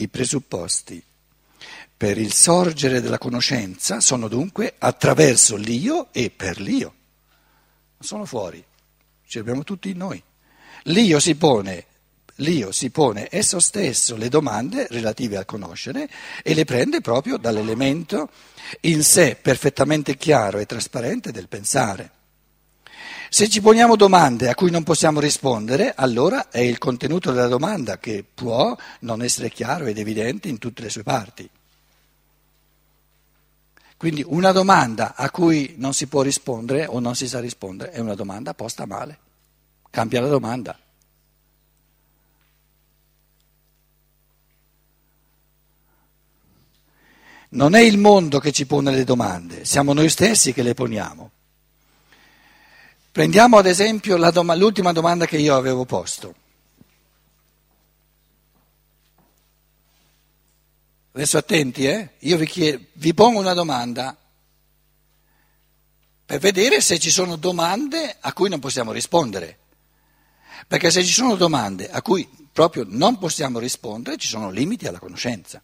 I presupposti per il sorgere della conoscenza sono dunque attraverso l'io e per l'io. Sono fuori, ce li abbiamo tutti noi. L'io si pone esso stesso le domande relative al conoscere e le prende proprio dall'elemento in sé perfettamente chiaro e trasparente del pensare. Se ci poniamo domande a cui non possiamo rispondere, allora è il contenuto della domanda che può non essere chiaro ed evidente in tutte le sue parti. Quindi una domanda a cui non si può rispondere o non si sa rispondere è una domanda posta male. Cambia la domanda. Non è il mondo che ci pone le domande, siamo noi stessi che le poniamo. Prendiamo ad esempio l'ultima domanda che io avevo posto. Adesso attenti, io vi pongo una domanda per vedere se ci sono domande a cui non possiamo rispondere. Perché se ci sono domande a cui proprio non possiamo rispondere, ci sono limiti alla conoscenza.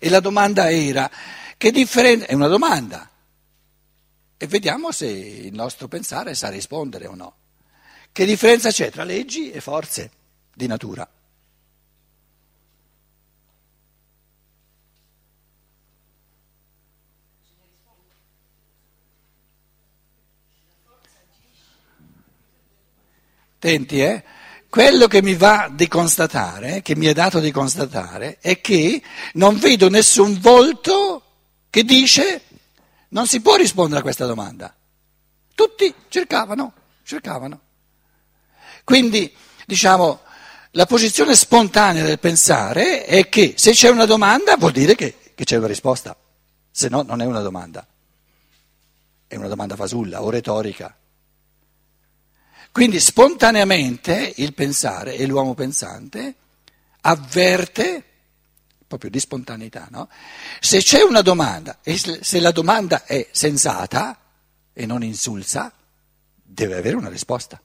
E la domanda era, che differenza, è una domanda, e vediamo se il nostro pensare sa rispondere o no. Che differenza c'è tra leggi e forze di natura? Attenti, Quello che mi va di constatare, che mi è dato di constatare, è che non vedo nessun volto che dice non si può rispondere a questa domanda. Tutti cercavano. Quindi, la posizione spontanea del pensare è che se c'è una domanda vuol dire che c'è una risposta, se no non è una domanda. È una domanda fasulla o retorica. Quindi spontaneamente il pensare e l'uomo pensante avverte, proprio di spontaneità, no? Se c'è una domanda e se la domanda è sensata e non insulsa, deve avere una risposta.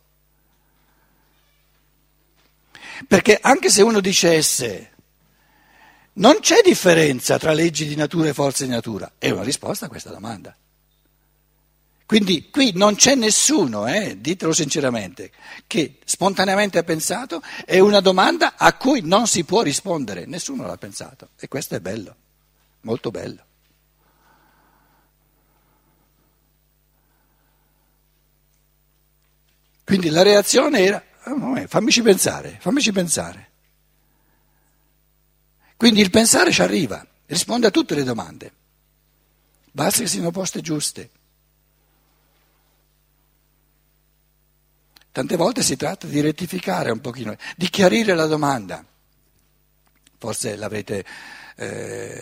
Perché anche se uno dicesse non c'è differenza tra leggi di natura e forze di natura, è una risposta a questa domanda. Quindi qui non c'è nessuno, ditelo sinceramente, che spontaneamente ha pensato è una domanda a cui non si può rispondere, nessuno l'ha pensato e questo è bello, molto bello. Quindi la reazione era, fammici pensare. Quindi il pensare ci arriva, risponde a tutte le domande, basta che siano poste giuste. Tante volte si tratta di rettificare un pochino, di chiarire la domanda. Forse l'avrete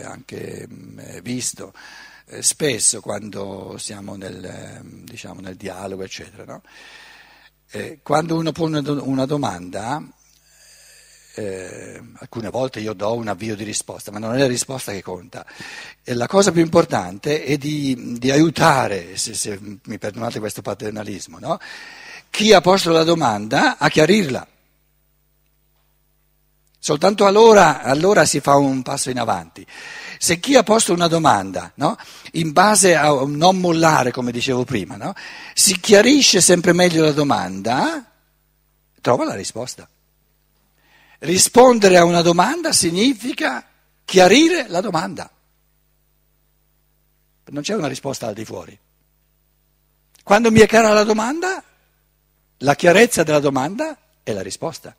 anche visto spesso quando siamo nel dialogo, eccetera, no? Quando uno pone una domanda, alcune volte io do un avvio di risposta, ma non è la risposta che conta. E la cosa più importante è di aiutare, se mi perdonate questo paternalismo, no? Chi ha posto la domanda a chiarirla. Soltanto allora si fa un passo in avanti. Se chi ha posto una domanda, no, in base a non mollare, come dicevo prima, no, si chiarisce sempre meglio la domanda, trova la risposta. Rispondere a una domanda significa chiarire la domanda. Non c'è una risposta al di fuori. Quando mi è cara la domanda, la chiarezza della domanda è la risposta.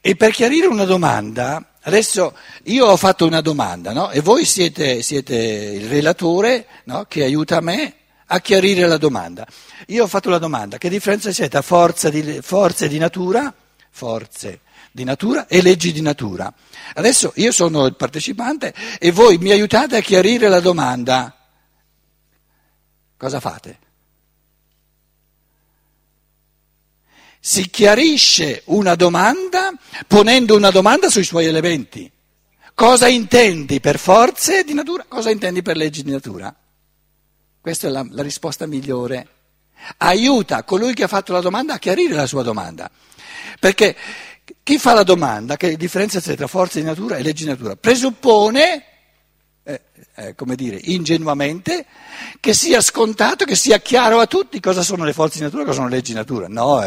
E per chiarire una domanda, adesso io ho fatto una domanda, no? E voi siete il relatore, no? Che aiuta me a chiarire la domanda. Io ho fatto la domanda, che differenza c'è tra forze di natura e leggi di natura. Adesso io sono il partecipante e voi mi aiutate a chiarire la domanda. Cosa fate? Si chiarisce una domanda ponendo una domanda sui suoi elementi. Cosa intendi per forze di natura? Cosa intendi per leggi di natura? Questa è la risposta migliore. aiuta colui che ha fatto la domanda a chiarire la sua domanda. Perché chi fa la domanda, che differenza c'è tra forze di natura e leggi di natura, presuppone, come dire, ingenuamente, che sia scontato, che sia chiaro a tutti cosa sono le forze di natura e cosa sono le leggi di natura. No.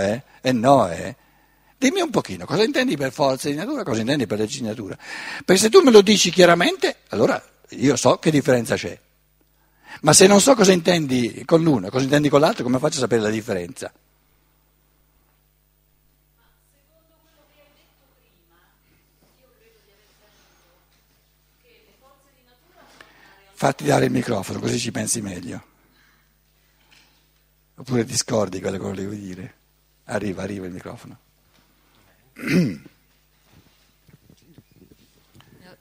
Dimmi un pochino, cosa intendi per forze di natura, cosa intendi per leggi di natura? Perché se tu me lo dici chiaramente, allora io so che differenza c'è. Ma se non so cosa intendi con l'uno, cosa intendi con l'altro, come faccio a sapere la differenza? Fatti dare il microfono, così ci pensi meglio. Oppure discordi quello che volevo dire. Arriva il microfono.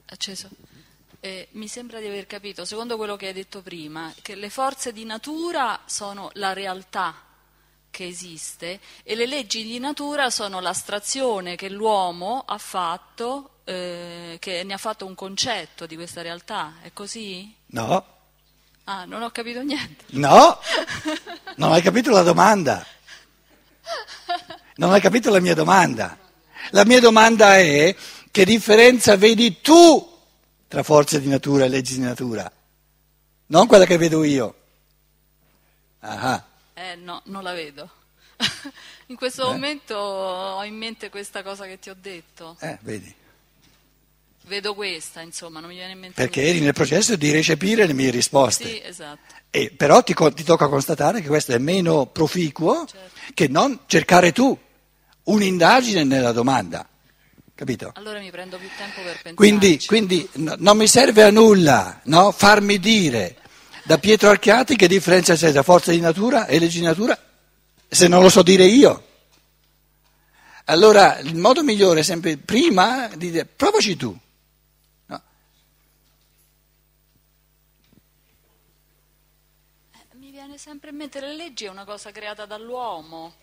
Acceso. Mi sembra di aver capito, secondo quello che hai detto prima, che le forze di natura sono la realtà che esiste e le leggi di natura sono l'astrazione che l'uomo ha fatto, che ne ha fatto un concetto di questa realtà, è così? No. Ah, non ho capito niente. No, non hai capito la domanda. Non hai capito la mia domanda. La mia domanda è: che differenza vedi tu tra forze di natura e leggi di natura? Non quella che vedo io. Ah. No, non la vedo. In questo momento ho in mente questa cosa che ti ho detto. Vedi. Vedo questa, insomma, non mi viene in mente. Perché eri nel processo di recepire le mie risposte. Sì, esatto. E però ti tocca constatare che questo è meno proficuo, certo, che non cercare tu un'indagine nella domanda. Capito? Allora mi prendo più tempo per pensare. Quindi non mi serve a nulla, no? Farmi dire da Pietro Archiati che differenza c'è tra forza di natura e legge di natura se non lo so dire io. Allora il modo migliore è sempre prima di dire provaci tu. Sempre in mente, le leggi è una cosa creata dall'uomo,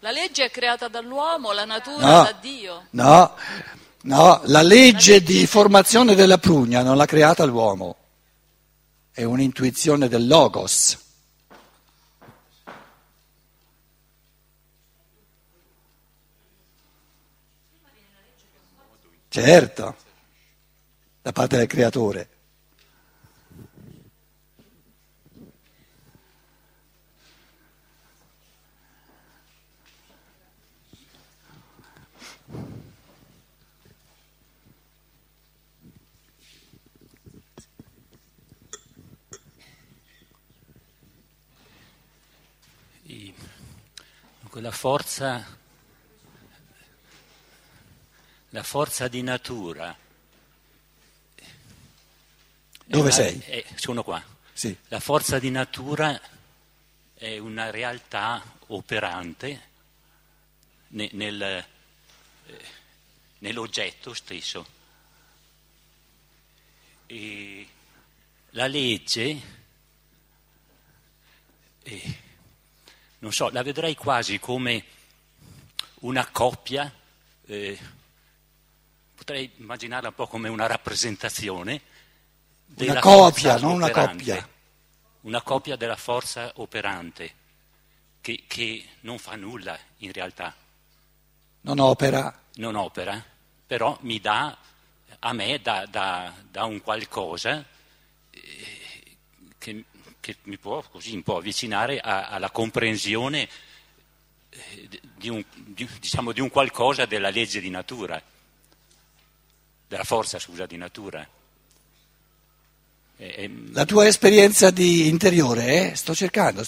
la legge è creata dall'uomo, la natura da Dio. No, la legge di formazione della prugna non l'ha creata l'uomo, è un'intuizione del Logos. Certo, da parte del creatore. La forza di natura. Dove sei? Sono qua. Sì. La forza di natura è una realtà operante nell'oggetto stesso. E la legge non so, la vedrei quasi come una coppia, potrei immaginarla un po' come una rappresentazione della una coppia, non operante, una coppia. Una coppia della forza operante che non fa nulla in realtà. Non opera, però mi dà, a me dà un qualcosa che mi può così un po' avvicinare alla comprensione di un qualcosa della legge di natura, della forza, di natura. La tua esperienza di interiore, sto cercando,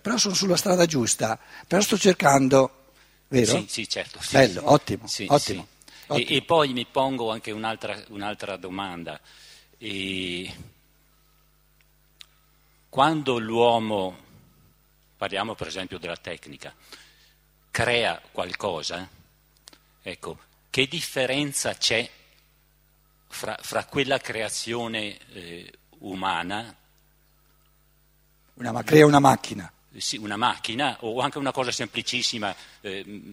però sono sulla strada giusta, però sto cercando, vero? Sì, certo. Sì. Bello, ottimo, sì, ottimo. Sì. Ottimo. E poi mi pongo anche un'altra domanda. Quando l'uomo, parliamo per esempio della tecnica, crea qualcosa, ecco, che differenza c'è fra quella creazione umana? Crea una macchina. Sì, una macchina, o anche una cosa semplicissima,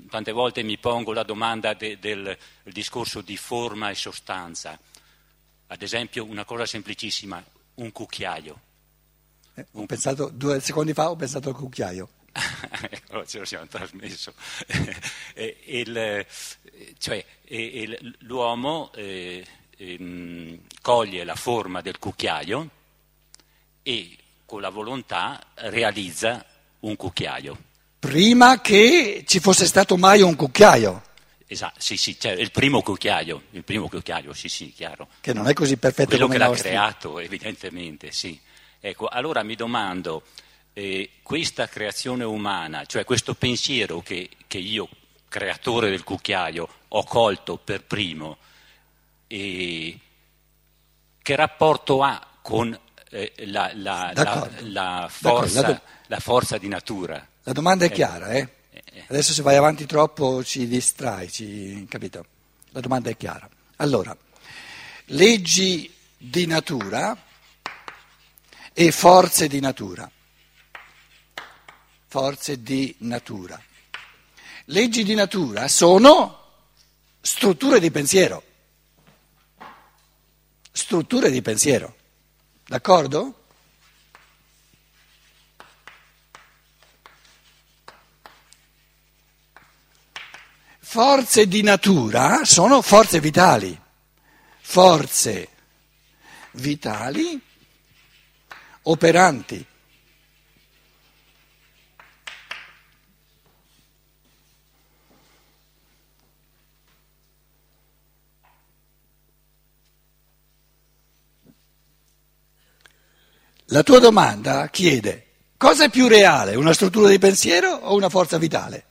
tante volte mi pongo la domanda del discorso di forma e sostanza. Ad esempio una cosa semplicissima, un cucchiaio. Due secondi fa ho pensato al cucchiaio. Ecco, ce lo siamo trasmesso. L'uomo coglie la forma del cucchiaio e con la volontà realizza un cucchiaio. Prima che ci fosse stato mai un cucchiaio. Esatto, sì, cioè il primo cucchiaio, sì, chiaro. Che non è così perfetto quello come il nostro. Quello che l'ha creato, evidentemente, sì. Ecco, allora mi domando, questa creazione umana, cioè questo pensiero che io, creatore del cucchiaio, ho colto per primo, che rapporto ha con la forza di natura? La domanda è chiara, eh? Adesso se vai avanti troppo ci distrai, capito? La domanda è chiara. Allora, leggi di natura e forze di natura. Forze di natura. Leggi di natura sono strutture di pensiero. Strutture di pensiero. D'accordo? Forze di natura sono forze vitali operanti. La tua domanda chiede: cosa è più reale, una struttura di pensiero o una forza vitale?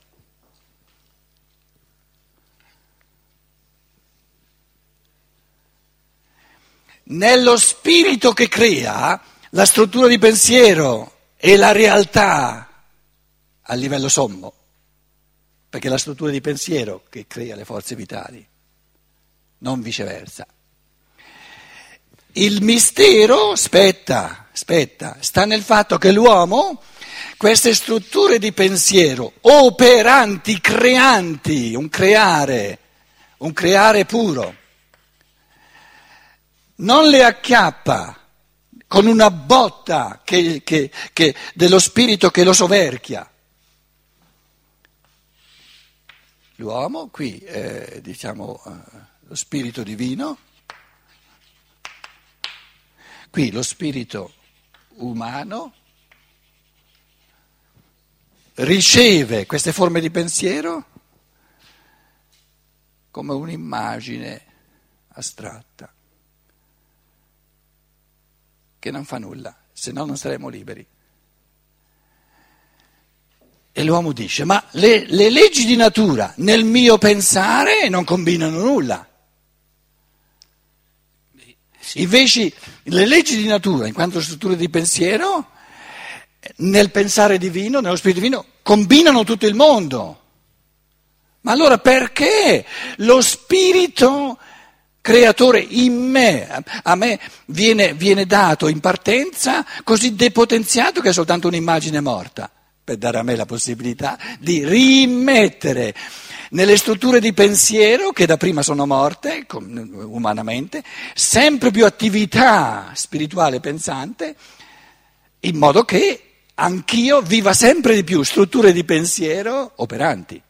Nello spirito che crea la struttura di pensiero e la realtà a livello sommo, perché è la struttura di pensiero che crea le forze vitali, non viceversa. Il mistero, aspetta, sta nel fatto che l'uomo, queste strutture di pensiero operanti, creanti, un creare puro, non le acchiappa con una botta che dello spirito che lo soverchia. L'uomo, qui lo spirito divino, qui lo spirito umano, riceve queste forme di pensiero come un'immagine astratta. Che non fa nulla, se no non saremo liberi. E l'uomo dice: ma le leggi di natura nel mio pensare non combinano nulla. Sì. Invece le leggi di natura, in quanto strutture di pensiero, nel pensare divino, nello spirito divino, combinano tutto il mondo. Ma allora perché lo spirito creatore in me, a me viene dato in partenza così depotenziato che è soltanto un'immagine morta, per dare a me la possibilità di rimettere nelle strutture di pensiero, che da prima sono morte umanamente, sempre più attività spirituale pensante, in modo che anch'io viva sempre di più strutture di pensiero operanti.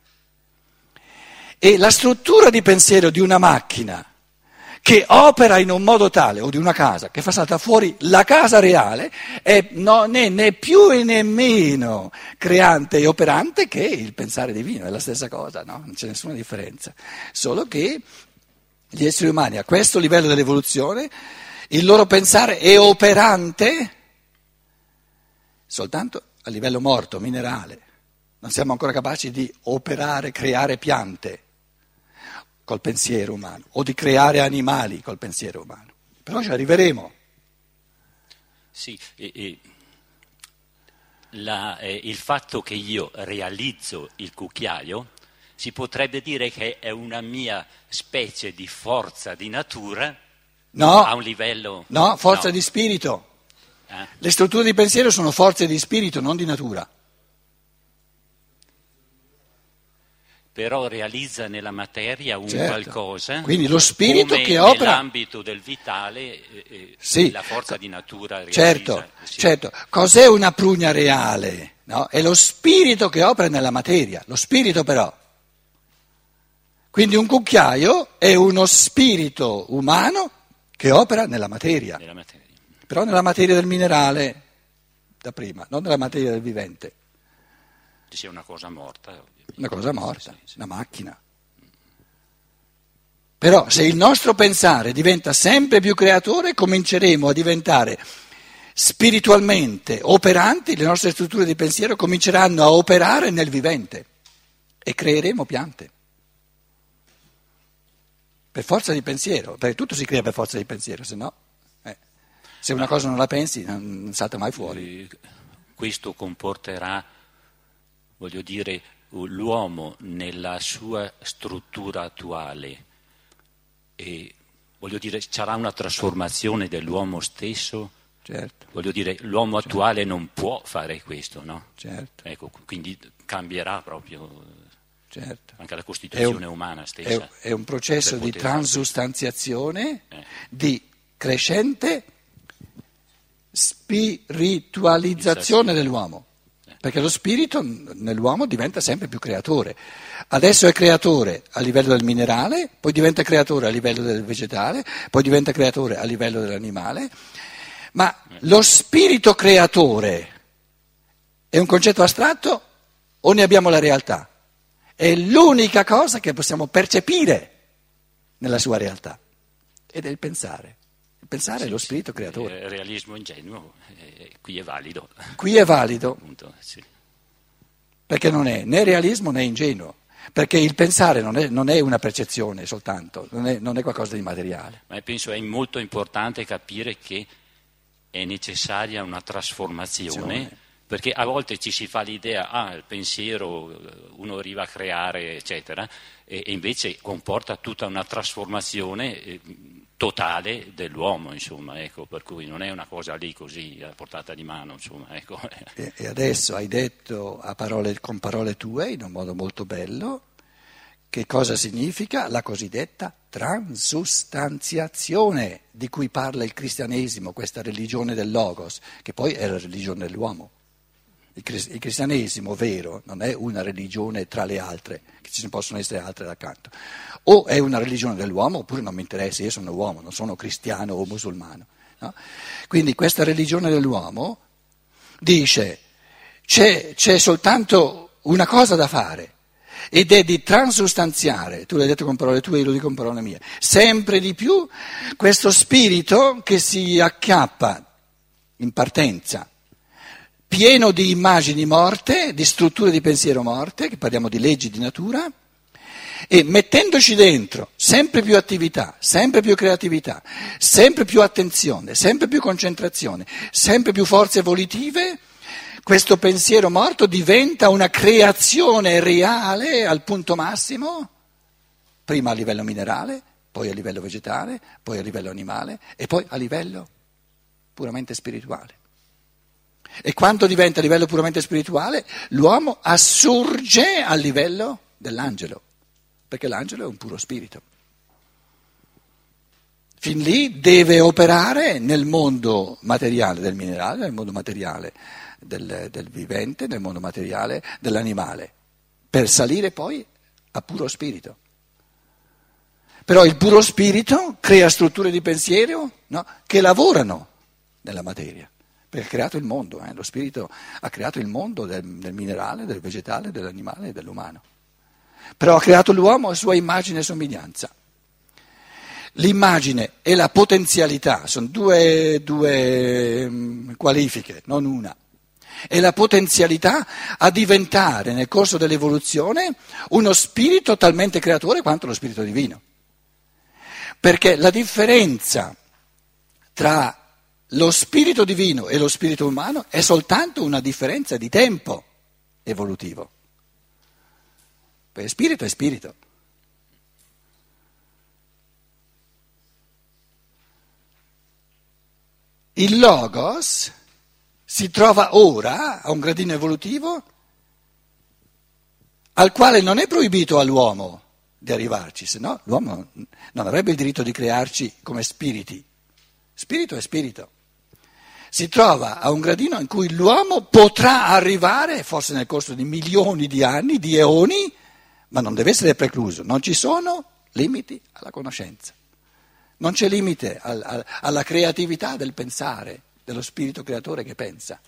E la struttura di pensiero di una macchina che opera in un modo tale, o di una casa, che fa saltare fuori la casa reale, è né più e né meno creante e operante che il pensare divino, è la stessa cosa, no? Non c'è nessuna differenza. Solo che gli esseri umani a questo livello dell'evoluzione, il loro pensare è operante soltanto a livello morto, minerale. Non siamo ancora capaci di operare, creare piante col pensiero umano, o di creare animali col pensiero umano. Però ci arriveremo. Sì, il fatto che io realizzo il cucchiaio si potrebbe dire che è una mia specie di forza di natura a un livello... No, forza di spirito. Le strutture di pensiero sono forze di spirito, non di natura. Però realizza nella materia un qualcosa, quindi lo spirito che opera nell'ambito del vitale, sì, la forza di natura realizza. Certo. Cos'è una prugna reale? No? È lo spirito che opera nella materia, lo spirito però. Quindi un cucchiaio è uno spirito umano che opera nella materia, però nella materia del minerale da prima, non nella materia del vivente. Ci sia una cosa morta. Ovviamente. Una cosa morta, sì. Una macchina. Però se il nostro pensare diventa sempre più creatore, cominceremo a diventare spiritualmente operanti, le nostre strutture di pensiero cominceranno a operare nel vivente e creeremo piante. Per forza di pensiero, perché tutto si crea per forza di pensiero, se no, se una cosa non la pensi non salta mai fuori. Questo comporterà, voglio dire, l'uomo nella sua struttura attuale, e voglio dire, c'era una trasformazione dell'uomo stesso, certo. Voglio dire, l'uomo certo. Attuale non può fare questo, no? Certo. Ecco, quindi cambierà proprio certo. Anche la costituzione umana stessa. È un processo di transustanziazione, di crescente spiritualizzazione dell'uomo, perché lo spirito nell'uomo diventa sempre più creatore. Adesso è creatore a livello del minerale, poi diventa creatore a livello del vegetale, poi diventa creatore a livello dell'animale, ma lo spirito creatore è un concetto astratto o ne abbiamo la realtà? È l'unica cosa che possiamo percepire nella sua realtà, ed è il pensare. Il pensare sì, è lo spirito sì, creatore. Il realismo ingenuo, qui è valido. Qui è valido, appunto, sì. Perché non è né realismo né ingenuo, perché il pensare non è una percezione soltanto, non è qualcosa di materiale. Ma penso è molto importante capire che è necessaria una trasformazione. Perché a volte ci si fa l'idea, il pensiero, uno arriva a creare, eccetera, e invece comporta tutta una trasformazione totale dell'uomo, insomma, ecco, per cui non è una cosa lì così a portata di mano, insomma, ecco. E adesso hai detto con parole tue, in un modo molto bello, che cosa significa la cosiddetta transustanziazione di cui parla il cristianesimo, questa religione del Logos, che poi è la religione dell'uomo. Il cristianesimo vero non è una religione tra le altre, che ci ne possono essere altre d'accanto. O è una religione dell'uomo oppure non mi interessa, io sono uomo, non sono cristiano o musulmano. No? Quindi questa religione dell'uomo dice c'è soltanto una cosa da fare ed è di transustanziare, tu l'hai detto con parole tue, io lo dico con parole mie, sempre di più questo spirito che si acchiappa in partenza pieno di immagini morte, di strutture di pensiero morte, che parliamo di leggi di natura, e mettendoci dentro sempre più attività, sempre più creatività, sempre più attenzione, sempre più concentrazione, sempre più forze volitive, questo pensiero morto diventa una creazione reale al punto massimo, prima a livello minerale, poi a livello vegetale, poi a livello animale e poi a livello puramente spirituale. E quando diventa a livello puramente spirituale, l'uomo assurge al livello dell'angelo, perché l'angelo è un puro spirito. Fin lì deve operare nel mondo materiale del minerale, nel mondo materiale del vivente, nel mondo materiale dell'animale, per salire poi a puro spirito. Però il puro spirito crea strutture di pensiero, no, che lavorano nella materia. Perché ha creato il mondo, lo spirito ha creato il mondo del minerale, del vegetale, dell'animale e dell'umano. Però ha creato l'uomo a sua immagine e somiglianza. L'immagine e la potenzialità sono due qualifiche, non una. E la potenzialità a diventare nel corso dell'evoluzione uno spirito talmente creatore quanto lo spirito divino. Perché la differenza tra lo spirito divino e lo spirito umano è soltanto una differenza di tempo evolutivo. Perché spirito è spirito. Il Logos si trova ora a un gradino evolutivo al quale non è proibito all'uomo di arrivarci, se no l'uomo non avrebbe il diritto di crearci come spiriti. Spirito è spirito. si trova a un gradino in cui l'uomo potrà arrivare, forse nel corso di milioni di anni, di eoni, ma non deve essere precluso, non ci sono limiti alla conoscenza, non c'è limite alla creatività del pensare, dello spirito creatore che pensa,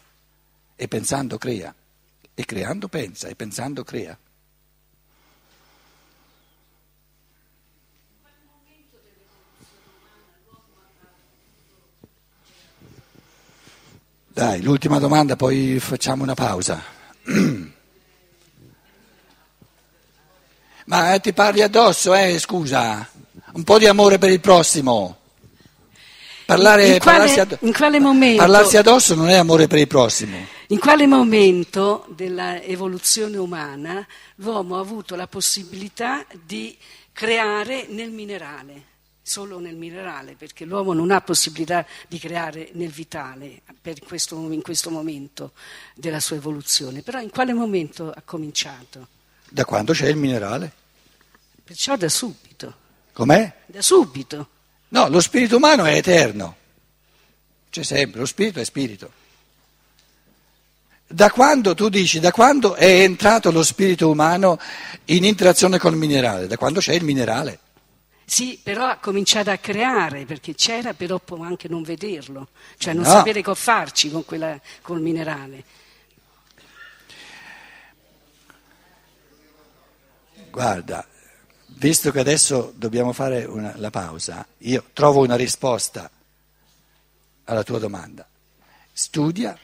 e pensando crea, e creando pensa, e pensando crea. Dai, l'ultima domanda, poi facciamo una pausa. Ma ti parli addosso, scusa. Un po' di amore per il prossimo. Parlarsi addosso non è amore per il prossimo. In quale momento della evoluzione umana l'uomo ha avuto la possibilità di creare nel minerale? Solo nel minerale, perché l'uomo non ha possibilità di creare nel vitale in questo momento della sua evoluzione. Però in quale momento ha cominciato? Da quando c'è il minerale? Perciò da subito. Com'è? Da subito. No, lo spirito umano è eterno. C'è sempre, lo spirito è spirito. Da quando, tu dici, da quando è entrato lo spirito umano in interazione col minerale? Da quando c'è il minerale? Sì, però ha cominciato a creare, perché c'era, però può anche non vederlo, cioè non sapere cosa farci con col minerale. Guarda, visto che adesso dobbiamo fare la pausa, io trovo una risposta alla tua domanda. Studia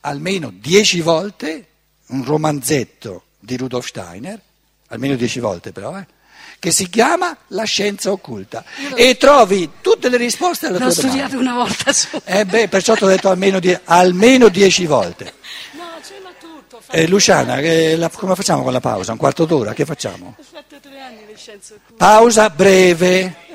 almeno 10 volte un romanzetto di Rudolf Steiner, almeno 10 volte però, che si chiama La scienza occulta, e trovi tutte le risposte alla tua domanda. L'ho studiato una volta sola. Perciò ti ho detto almeno 10 volte. No, ce l'ho tutto. Luciana, come facciamo con la pausa? Un quarto d'ora? Che facciamo? Ho fatto 3 anni di scienza occulta. Pausa breve.